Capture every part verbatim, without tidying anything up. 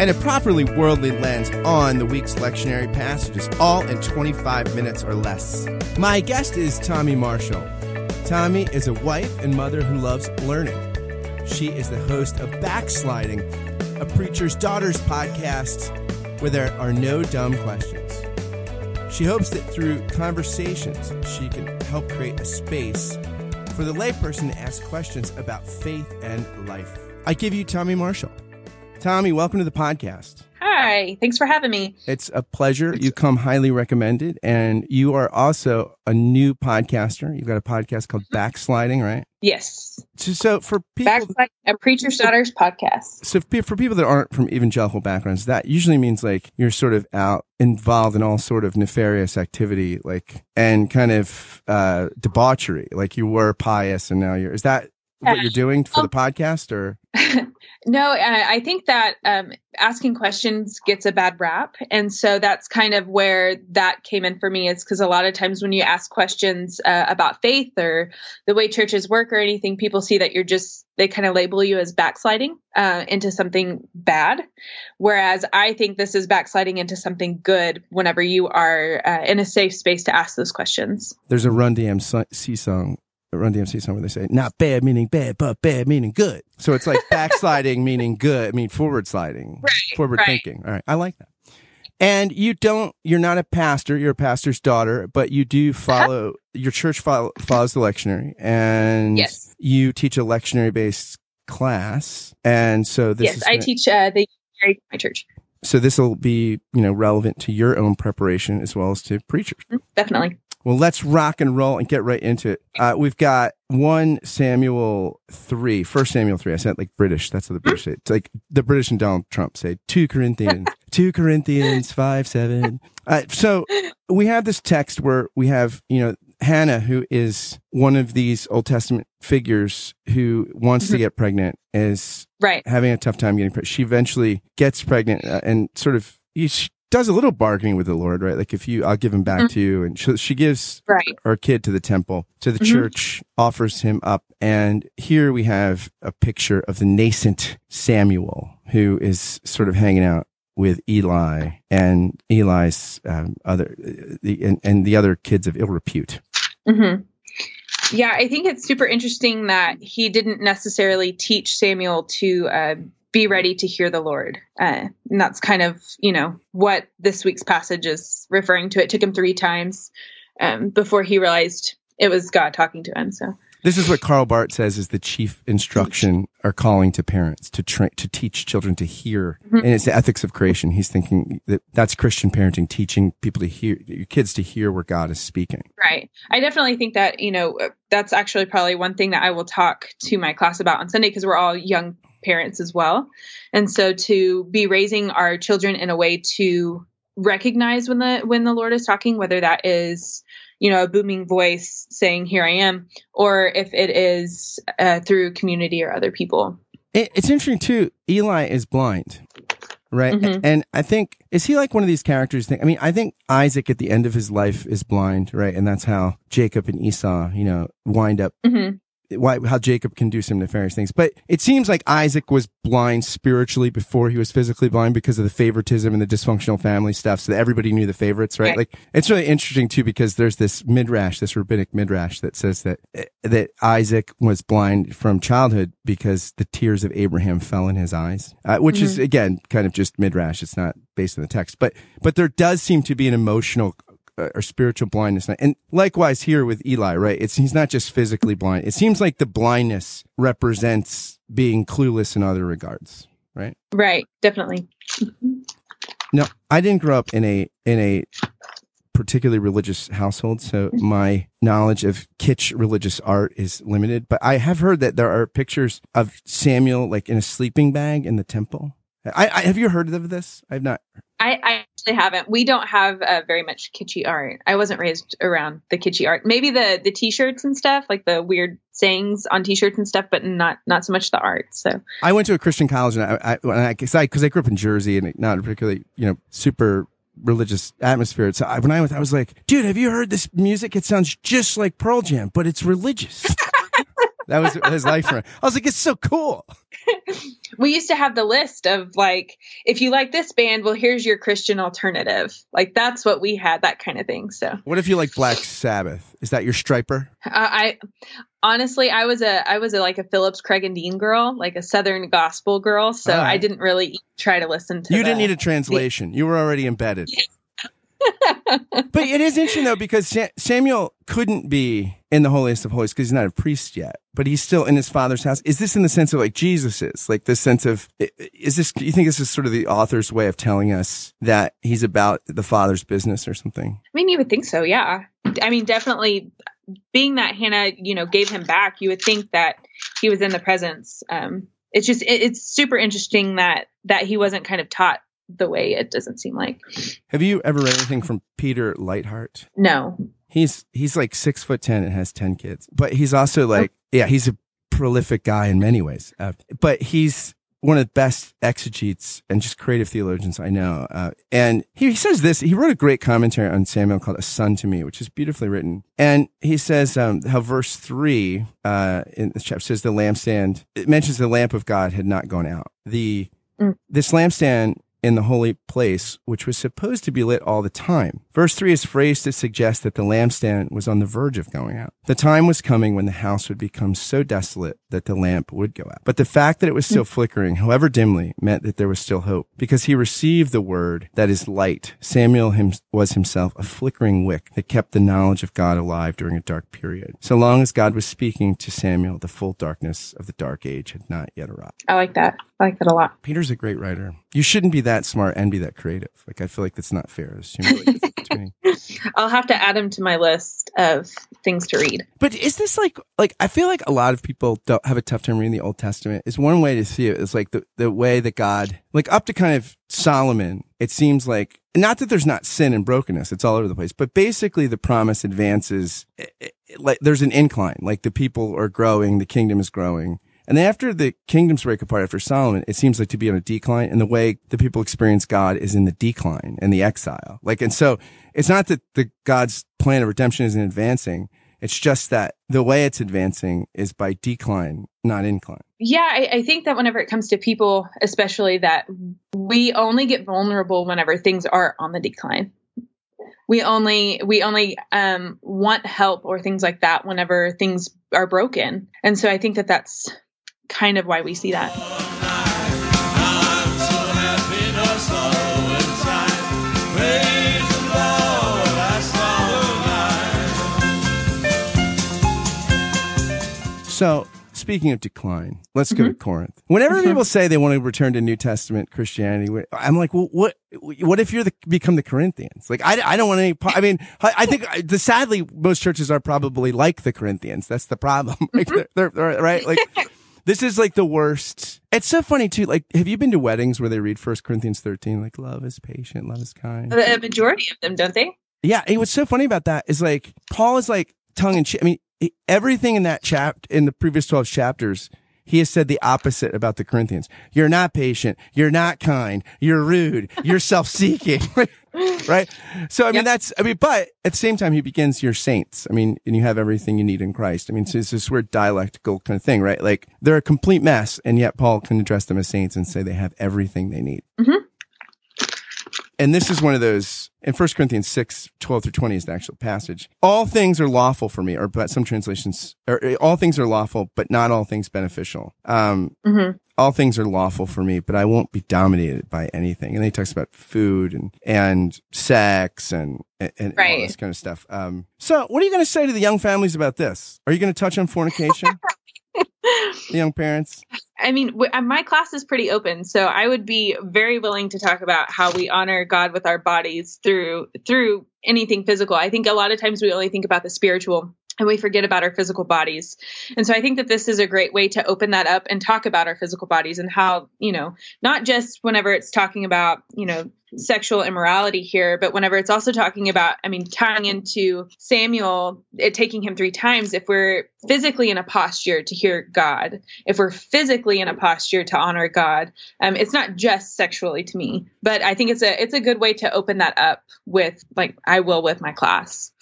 and a properly worldly lens on the week's lectionary passages, all in twenty-five minutes or less. My guest is Tommy Marshall. Tommy is a wife and mother who loves learning. She is the host of Backsliding, a preacher's daughter's podcast where there are no dumb questions. She hopes that through conversations, she can help create a space for the layperson to ask questions about faith and life. I give you Tommy Marshall. Tommy, welcome to the podcast. Hi, thanks for having me. It's a pleasure. You come highly recommended, and you are also a new podcaster. You've got a podcast called Backsliding, right? Yes. So, so for people, Backsliding, a preacher's daughter's podcast. So for people that aren't from evangelical backgrounds, that usually means like you're sort of out involved in all sort of nefarious activity, like and kind of uh, debauchery. Like you were pious, and now you're. Is that what you're doing for the podcast, or? No, I think that um, asking questions gets a bad rap. And so that's kind of where that came in for me, is because a lot of times when you ask questions uh, about faith or the way churches work or anything, people see that you're just, they kind of label you as backsliding uh, into something bad. Whereas I think this is backsliding into something good whenever you are uh, in a safe space to ask those questions. There's a Run D M C song. Run D M C song where they say, not bad meaning bad, but bad meaning good. So it's like backsliding meaning good, I mean forward sliding, right, forward right. thinking. All right. I like that. And you don't, you're not a pastor, you're a pastor's daughter, but you do follow, your church follow, follows the lectionary, and yes. You teach a lectionary-based class. And so this yes, is- Yes, I gonna, teach uh, the lectionary at my church. So this will be, you know, relevant to your own preparation as well as to preachers. Definitely. Well, let's rock and roll and get right into it. Uh, we've got First Samuel three. First Samuel three. I said like British. That's what the British say. It's like the British and Donald Trump say. Second Corinthians. Second Corinthians five, seven. Uh, so we have this text where we have, you know, Hannah, who is one of these Old Testament figures who wants mm-hmm. to get pregnant, is right. having a tough time getting pregnant. She eventually gets pregnant uh, and sort of... You sh- does a little bargaining with the Lord, right? Like if you, I'll give him back mm-hmm. to you. And she, she gives right. her kid to the temple, to the mm-hmm. church, offers him up. And here we have a picture of the nascent Samuel, who is sort of hanging out with Eli and Eli's um, other, the, and, and the other kids of ill repute. Mm-hmm. Yeah. I think it's super interesting that he didn't necessarily teach Samuel to, uh, be ready to hear the Lord. Uh, and that's kind of, you know, what this week's passage is referring to. It took him three times um, before he realized it was God talking to him. So this is what Karl Barth says is the chief instruction or calling to parents, to tra- to teach children to hear. Mm-hmm. And it's the ethics of creation. He's thinking that that's Christian parenting, teaching people to hear, your kids to hear where God is speaking. Right. I definitely think that, you know, that's actually probably one thing that I will talk to my class about on Sunday, because we're all young parents as well. And so to be raising our children in a way to recognize when the when the Lord is talking, whether that is, you know, a booming voice saying, here I am, or if it is uh, through community or other people. It, it's interesting too. Eli is blind, right? Mm-hmm. And I think, is he like one of these characters that, I mean, I think Isaac at the end of his life is blind, right? And that's how Jacob and Esau, you know, wind up mm-hmm. Why, how Jacob can do some nefarious things. But it seems like Isaac was blind spiritually before he was physically blind, because of the favoritism and the dysfunctional family stuff, so that everybody knew the favorites, right? right. Like, it's really interesting too, because there's this midrash, this rabbinic midrash that says that that Isaac was blind from childhood because the tears of Abraham fell in his eyes, uh, which mm-hmm. is, again, kind of just midrash. It's not based on the text. But but there does seem to be an emotional or spiritual blindness. And likewise here with Eli, right? It's, he's not just physically blind. It seems like the blindness represents being clueless in other regards, right? Right. Definitely. No, I didn't grow up in a, in a particularly religious household. So my knowledge of kitsch religious art is limited, but I have heard that there are pictures of Samuel, like in a sleeping bag in the temple. I, I have you heard of this? I've not. I, I actually haven't. We don't have uh, very much kitschy art. I wasn't raised around the kitschy art. Maybe the the T-shirts and stuff, like the weird sayings on T-shirts and stuff, but not not so much the art. So I went to a Christian college, and I because I, I, I, I grew up in Jersey, and not a particularly you know super religious atmosphere. So I, when I was, I was like, dude, have you heard this music? It sounds just like Pearl Jam, but it's religious. That was his life. I was like, it's so cool. We used to have the list of like, if you like this band, well, here's your Christian alternative. Like, that's what we had, that kind of thing. So what if you like Black Sabbath? Is that your striper? Uh, I honestly, I was a, I was a, like a Phillips, Craig and Dean girl, like a Southern gospel girl. So right. I didn't really try to listen to You the, didn't need a translation. The, you were already embedded. Yeah. But it is interesting, though, because Sa- Samuel couldn't be in the holiest of holies because he's not a priest yet, but he's still in his father's house. Is this in the sense of like Jesus is, like this sense of, is this, you think this is sort of the author's way of telling us that he's about the father's business or something? I mean, you would think so. Yeah. I mean, definitely being that Hannah, you know, gave him back, you would think that he was in the presence. Um, it's just, it, it's super interesting that, that he wasn't kind of taught the way it doesn't seem like. Have you ever read anything from Peter Lightheart? No. He's he's like six foot ten and has ten kids, but he's also like oh. yeah, he's a prolific guy in many ways. Uh, but he's one of the best exegetes and just creative theologians I know. Uh, and he, he says this. He wrote a great commentary on Samuel called A Son to Me, which is beautifully written. And he says um, how verse three uh, in the chapter says the lampstand. It mentions the lamp of God had not gone out. The mm. this lampstand in the holy place, which was supposed to be lit all the time. Verse three is phrased to suggest that the lampstand was on the verge of going out. The time was coming when the house would become so desolate that the lamp would go out. But the fact that it was still flickering, however dimly, meant that there was still hope. Because he received the word that is light, Samuel him- was himself a flickering wick that kept the knowledge of God alive during a dark period. So long as God was speaking to Samuel, the full darkness of the dark age had not yet arrived. I like that. I like that a lot. Peter's a great writer. You shouldn't be that smart and be that creative. Like, I feel like that's not fair. It's humiliating to me. I'll have to add him to my list of things to read. But is this like, like, I feel like a lot of people don't have a tough time reading the Old Testament. It's one way to see it. It's like the, the way that God, like up to kind of Solomon, it seems like, not that there's not sin and brokenness, it's all over the place, but basically the promise advances, it, it, like there's an incline, like the people are growing, the kingdom is growing. And then after the kingdoms break apart after Solomon, it seems like to be on a decline, and the way the people experience God is in the decline and the exile. Like, and so it's not that the God's plan of redemption isn't advancing. It's just that the way it's advancing is by decline, not incline. Yeah, I, I think that whenever it comes to people, especially, that we only get vulnerable whenever things are on the decline. We only we only um, want help or things like that whenever things are broken. And so I think that that's kind of why we see that. So, speaking of decline, let's mm-hmm. go to Corinth. Whenever mm-hmm. people say they want to return to New Testament Christianity, I'm like, well, what? What if you're the become the Corinthians? Like, I, I don't want any. I mean, I think the sadly most churches are probably like the Corinthians. That's the problem, like, mm-hmm. they're, they're, right? Like. This is like the worst. It's so funny too. Like, have you been to weddings where they read First Corinthians thirteen? Like, love is patient, love is kind. The majority of them, don't they? Yeah. And what's so funny about that is like, Paul is like tongue in cheek. I mean, everything in that chapter, in the previous twelve chapters, he has said the opposite about the Corinthians. You're not patient. You're not kind. You're rude. You're self-seeking. Right? So, I mean, yep. that's, I mean, but at the same time, he begins, you're saints. I mean, and you have everything you need in Christ. I mean, so it's this weird dialectical kind of thing, right? Like, they're a complete mess, and yet Paul can address them as saints and say they have everything they need. Mm-hmm. And this is one of those, in First Corinthians six, twelve through twenty is the actual passage. All things are lawful for me, or but some translations, or all things are lawful, but not all things beneficial. Um, mm-hmm. All things are lawful for me, but I won't be dominated by anything. And then he talks about food and, and sex and, and, and right. all this kind of stuff. Um, so what are you going to say to the young families about this? Are you going to touch on fornication? The young parents? I mean, w- my class is pretty open, so I would be very willing to talk about how we honor God with our bodies through through anything physical. I think a lot of times we only think about the spiritual and we forget about our physical bodies. And so I think that this is a great way to open that up and talk about our physical bodies and how, you know, not just whenever it's talking about, you know, sexual immorality here, but whenever it's also talking about, I mean, tying into Samuel, it taking him three times, if we're physically in a posture to hear God, if we're physically in a posture to honor God, um, it's not just sexually to me, but I think it's a, it's a good way to open that up with, like, I will with my class.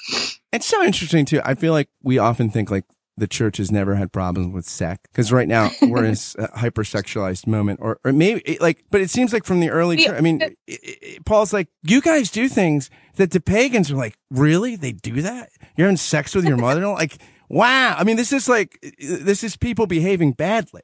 It's so interesting too. I feel like we often think like the church has never had problems with sex, because right now we're in a hypersexualized moment, or, or maybe like, but it seems like from the early, yeah. I mean, it, it, Paul's like, you guys do things that the pagans are like, really? They do that? You're having sex with your mother? Like, wow. I mean, this is like, this is people behaving badly.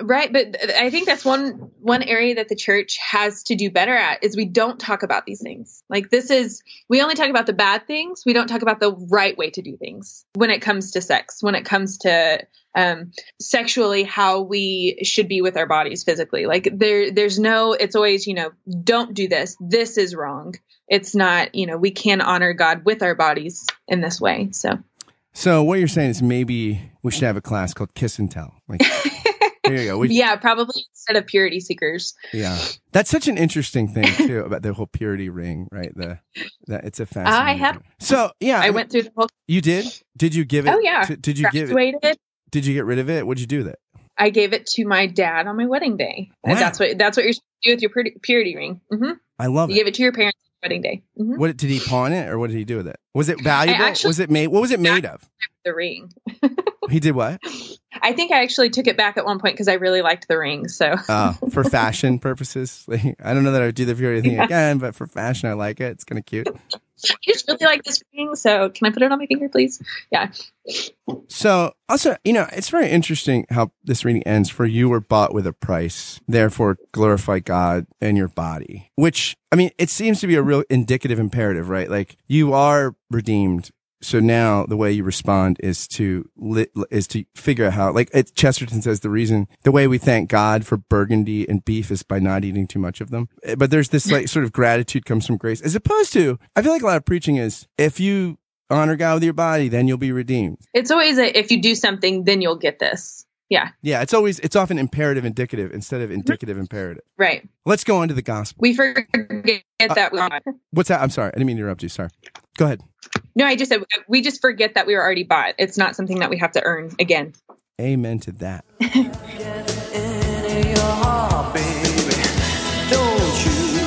Right. But I think that's one, one area that the church has to do better at is we don't talk about these things. Like this is, we only talk about the bad things. We don't talk about the right way to do things when it comes to sex, when it comes to um, sexually, how we should be with our bodies physically. Like there, there's no, it's always, you know, don't do this. This is wrong. It's not, you know, we can honor God with our bodies in this way. So, so what you're saying is maybe we should have a class called Kiss and Tell. Like, there you go. We, yeah, probably instead of Purity Seekers. Yeah, that's such an interesting thing too about the whole purity ring, right? The, the it's a fascinating. I have. Thing. So yeah, I, I mean, went through the whole. You did? Did you give it? Oh yeah. To, did you Graduated. give it? Did you get rid of it? What'd you do with it? I gave it to my dad on my wedding day. Wow. That's what that's what you're supposed to do with your purity, purity ring. Mm-hmm. I love you it. You give it to your parents on your wedding day. Mm-hmm. What did he pawn it, or what did he do with it? Was it valuable? Actually, was it made? What was it made of? The ring. He did what? I think I actually took it back at one point because I really liked the ring. So, uh, for fashion purposes, like, I don't know that I would do the purity thing yeah. again, but for fashion, I like it. It's kind of cute. I just really like this ring, so can I put it on my finger, please? Yeah. So, also, you know, it's very interesting how this reading ends. For you were bought with a price, therefore glorify God in your body. Which, I mean, it seems to be a real indicative imperative, right? Like you are redeemed. So now the way you respond is to li- is to figure out how, like it, Chesterton says, the reason, the way we thank God for burgundy and beef is by not eating too much of them. But there's this like sort of gratitude comes from grace, as opposed to, I feel like a lot of preaching is, if you honor God with your body, then you'll be redeemed. It's always a, if you do something, then you'll get this. Yeah. Yeah. It's always, it's often imperative indicative instead of indicative imperative. Right. Let's go on to the gospel. We forget that. Uh, we what's that? I'm sorry. I didn't mean to interrupt you. Sorry. Go ahead. No, I just said, we just forget that we were already bought. It's not something that we have to earn again. Amen to that. Get into your heart, baby. Don't you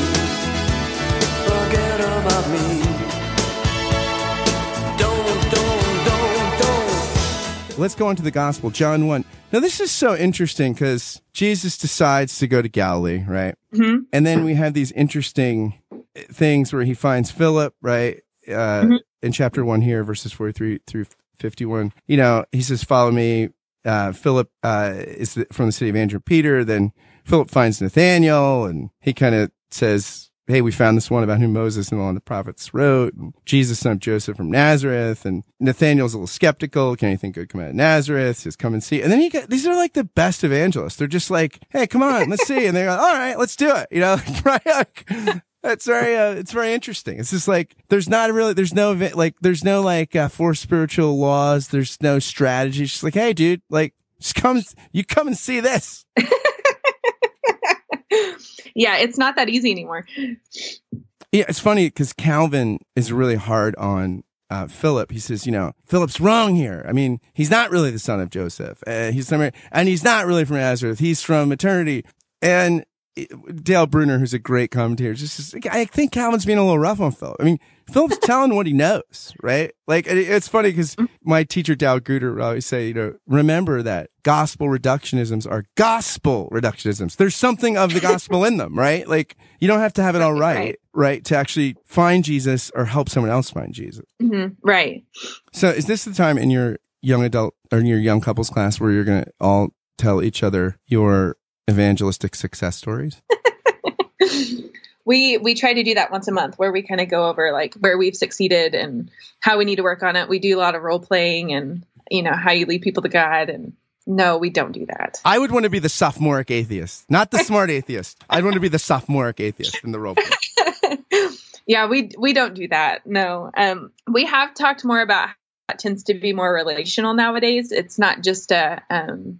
forget about me. Don't, don't, don't, don't. Let's go on to the gospel. John one. Now, this is so interesting because Jesus decides to go to Galilee, right? Mm-hmm. And then we have these interesting things where he finds Philip, right? Uh, mm-hmm. In chapter one here, verses forty-three through fifty-one, you know, he says, follow me. Uh, Philip uh, is the, from the city of Andrew and Peter. Then Philip finds Nathanael and he kind of says, hey, we found this one about whom Moses and all the prophets wrote, and Jesus, son of Joseph from Nazareth. And Nathanael's a little skeptical. Can anything good come out of Nazareth? He says, come and see. And then he got, these are like the best evangelists. They're just like, hey, come on, let's see. And they're like, all right, let's do it. You know, right? Like, It's very, uh, it's very interesting. It's just like, there's not really, there's no, like, there's no, like, uh, four spiritual laws. There's no strategy. It's just like, hey, dude, like, just come, you come and see this. Yeah, it's not that easy anymore. Yeah, it's funny because Calvin is really hard on uh, Philip. He says, you know, Philip's wrong here. I mean, he's not really the son of Joseph. Uh, he's from, and he's not really from Nazareth. He's from eternity. And Dale Bruner, who's a great commentator, just is, I think Calvin's being a little rough on Philip. I mean, Philip's telling what he knows, right? Like, it's funny because my teacher, Dale Guter, would always say, you know, remember that gospel reductionisms are gospel reductionisms. There's something of the gospel in them, right? Like, you don't have to have it all right, right, right to actually find Jesus or help someone else find Jesus. Mm-hmm, right. So is this the time in your young adult or in your young couples class where you're going to all tell each other your evangelistic success stories? we we try to do that once a month, where we kind of go over like where we've succeeded and how we need to work on it. We do a lot of role playing and, you know, how you lead people to God. And no, we don't do that. I would want to be the sophomoric atheist, not the smart atheist. I'd want to be the sophomoric atheist in the role play. Yeah, we we don't do that. No, um, we have talked more about how it tends to be more relational nowadays. It's not just a. Um,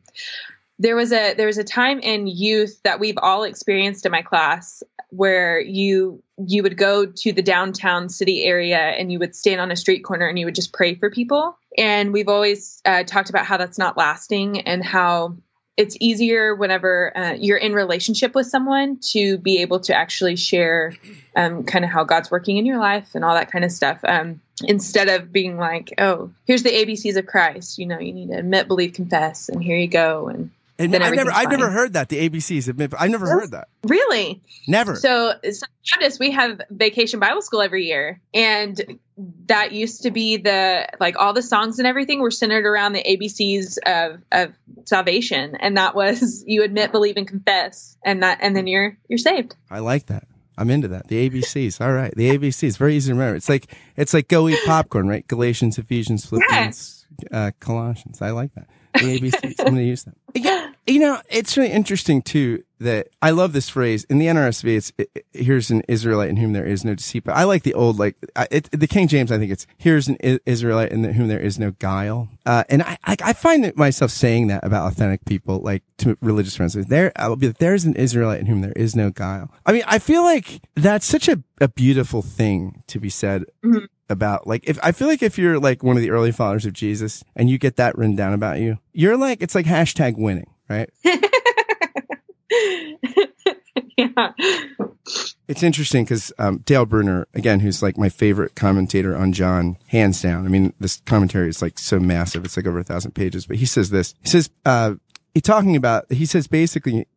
There was a there was a time in youth that we've all experienced in my class where you you would go to the downtown city area and you would stand on a street corner and you would just pray for people. And we've always uh, talked about how that's not lasting and how it's easier whenever uh, you're in relationship with someone to be able to actually share um, kind of how God's working in your life and all that kind of stuff. Um, instead of being like, oh, here's the A B Cs of Christ. You know, you need to admit, believe, confess, and here you go. And And I've never, I've never heard that, the A B Cs. I've never heard that. Really? Never. So, so Baptist, we have Vacation Bible School every year. And that used to be the, like all the songs and everything were centered around the A B Cs of, of salvation. And that was you admit, believe, and confess. And that, and then you're, you're saved. I like that. I'm into that. The A B Cs. All right. The A B Cs. Very easy to remember. It's like, it's like go eat popcorn, right? Galatians, Ephesians, Philippians, yeah. uh, Colossians. I like that. The A B Cs. I'm going to use them. Yeah. You know, it's really interesting too that I love this phrase in the N R S V. It's it, it, here's an Israelite in whom there is no deceit. But I like the old, like I, it, the King James. I think it's here's an I- Israelite in the, whom there is no guile. Uh, and I, I, I find myself saying that about authentic people, like to religious friends. There, I'll be like, there's an Israelite in whom there is no guile. I mean, I feel like that's such a, a beautiful thing to be said. Mm-hmm. About like, if I feel like if you're like one of the early followers of Jesus and you get that written down about you, you're like, it's like hashtag winning, right? Yeah. It's interesting because um, Dale Bruner, again, who's like my favorite commentator on John, hands down. I mean, this commentary is like so massive. It's like over a thousand pages, but he says this, he says, uh, he's talking about, he says basically,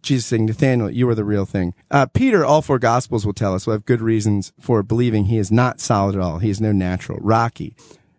Jesus saying, Nathaniel, you are the real thing. Uh, Peter, all four gospels will tell us, will have good reasons for believing he is not solid at all. He is no natural, rocky.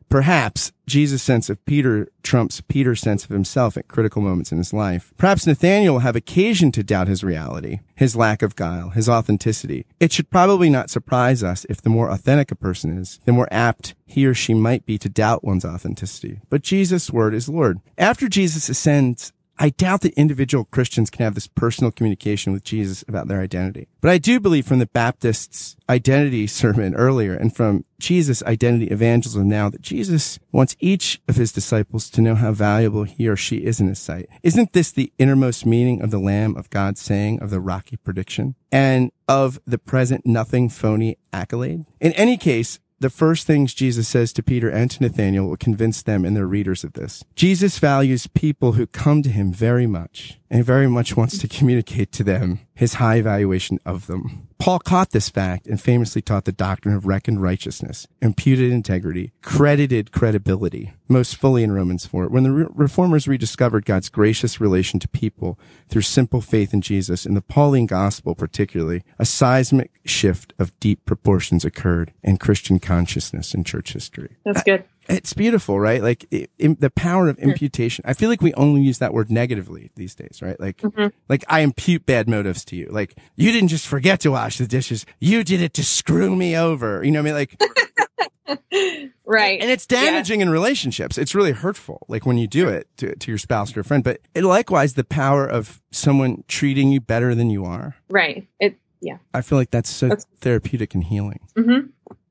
Perhaps Jesus' sense of Peter trumps Peter's sense of himself at critical moments in his life. Perhaps Nathaniel will have occasion to doubt his reality, his lack of guile, his authenticity. It should probably not surprise us if the more authentic a person is, the more apt he or she might be to doubt one's authenticity. But Jesus' word is Lord. After Jesus ascends, I doubt that individual Christians can have this personal communication with Jesus about their identity. But I do believe from the Baptist's identity sermon earlier and from Jesus' identity evangelism now that Jesus wants each of his disciples to know how valuable he or she is in his sight. Isn't this the innermost meaning of the Lamb of God saying of the rocky prediction and of the present nothing phony accolade? In any case, the first things Jesus says to Peter and to Nathaniel will convince them and their readers of this. Jesus values people who come to him very much and very much wants to communicate to them his high valuation of them. Paul caught this fact and famously taught the doctrine of reckoned righteousness, imputed integrity, credited credibility, most fully in Romans four. When the re- reformers rediscovered God's gracious relation to people through simple faith in Jesus, in the Pauline gospel particularly, a seismic shift of deep proportions occurred in Christian consciousness in church history. That's good. It's beautiful, right? Like it, it, the power of imputation. I feel like we only use that word negatively these days, right? Like, mm-hmm. like I impute bad motives to you. Like you didn't just forget to wash the dishes. You did it to screw me over. You know what I mean? Like, right. And it's damaging yeah. in relationships. It's really hurtful. Like when you do it to, to your spouse or a friend, but it, likewise, the power of someone treating you better than you are. Right. It, yeah. I feel like that's so that's- therapeutic and healing. Mm-hmm.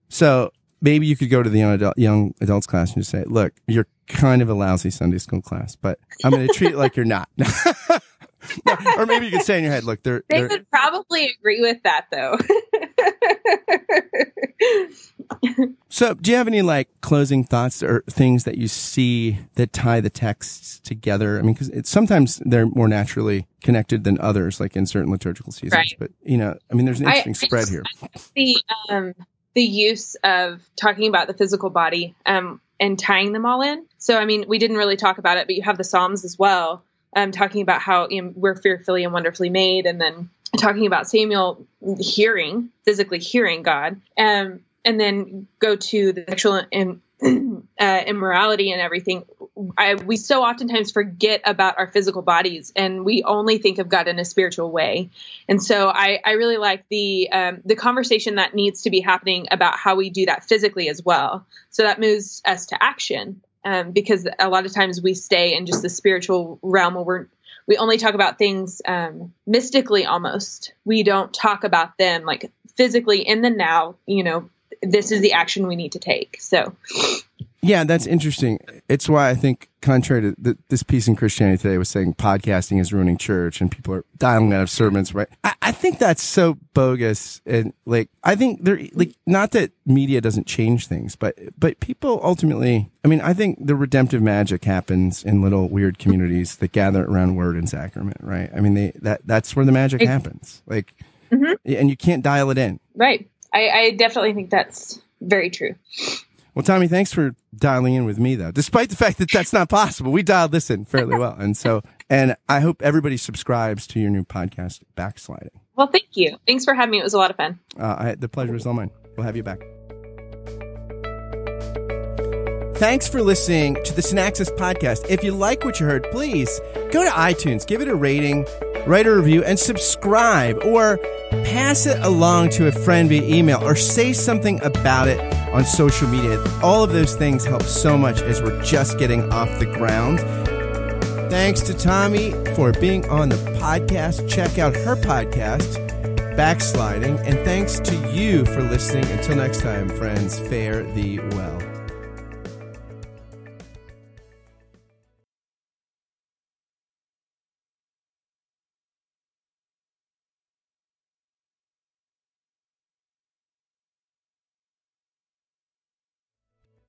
So, maybe you could go to the young, adult, young adults class and just say, look, you're kind of a lousy Sunday school class, but I'm going to treat it like you're not. No, or maybe you could say in your head, look, they're, they they're, would probably agree with that, though. So do you have any like closing thoughts or things that you see that tie the texts together? I mean, because sometimes they're more naturally connected than others, like in certain liturgical seasons. Right. But, you know, I mean, there's an interesting I, spread I just, here. The, um, the use of talking about the physical body um, and tying them all in. So, I mean, we didn't really talk about it, but you have the Psalms as well, um, talking about how you know, we're fearfully and wonderfully made, and then talking about Samuel hearing, physically hearing God, um, and then go to the sexual and uh, immorality and everything. I, we so oftentimes forget about our physical bodies and we only think of God in a spiritual way. And so I, I really like the, um, the conversation that needs to be happening about how we do that physically as well. So that moves us to action. Um, because a lot of times we stay in just the spiritual realm where we're, we only talk about things, um, mystically almost. We don't talk about them like physically in the now, you know, this is the action we need to take. So Yeah, that's interesting. It's why I think, contrary to the, this piece in Christianity Today was saying podcasting is ruining church and people are dialing out of sermons, right? I, I think that's so bogus. And like, I think there, like, not that media doesn't change things, but, but people ultimately, I mean, I think the redemptive magic happens in little weird communities that gather around word and sacrament, right? I mean, they, that, that's where the magic happens. Like, mm-hmm. and you can't dial it in. Right. I, I definitely think that's very true. Well, Tommy, thanks for dialing in with me, though, despite the fact that that's not possible. We dialed this in fairly well. And so, and I hope everybody subscribes to your new podcast, Backsliding. Well, thank you. Thanks for having me. It was a lot of fun. Uh, I, the pleasure is all mine. We'll have you back. Thanks for listening to the Synaxis podcast. If you like what you heard, please go to iTunes, give it a rating, write a review, and subscribe, or pass it along to a friend via email, or say something about it on social media. All of those things help so much as we're just getting off the ground. Thanks to Tommy for being on the podcast. Check out her podcast, Backsliding. And thanks to you for listening. Until next time, friends, fare thee well.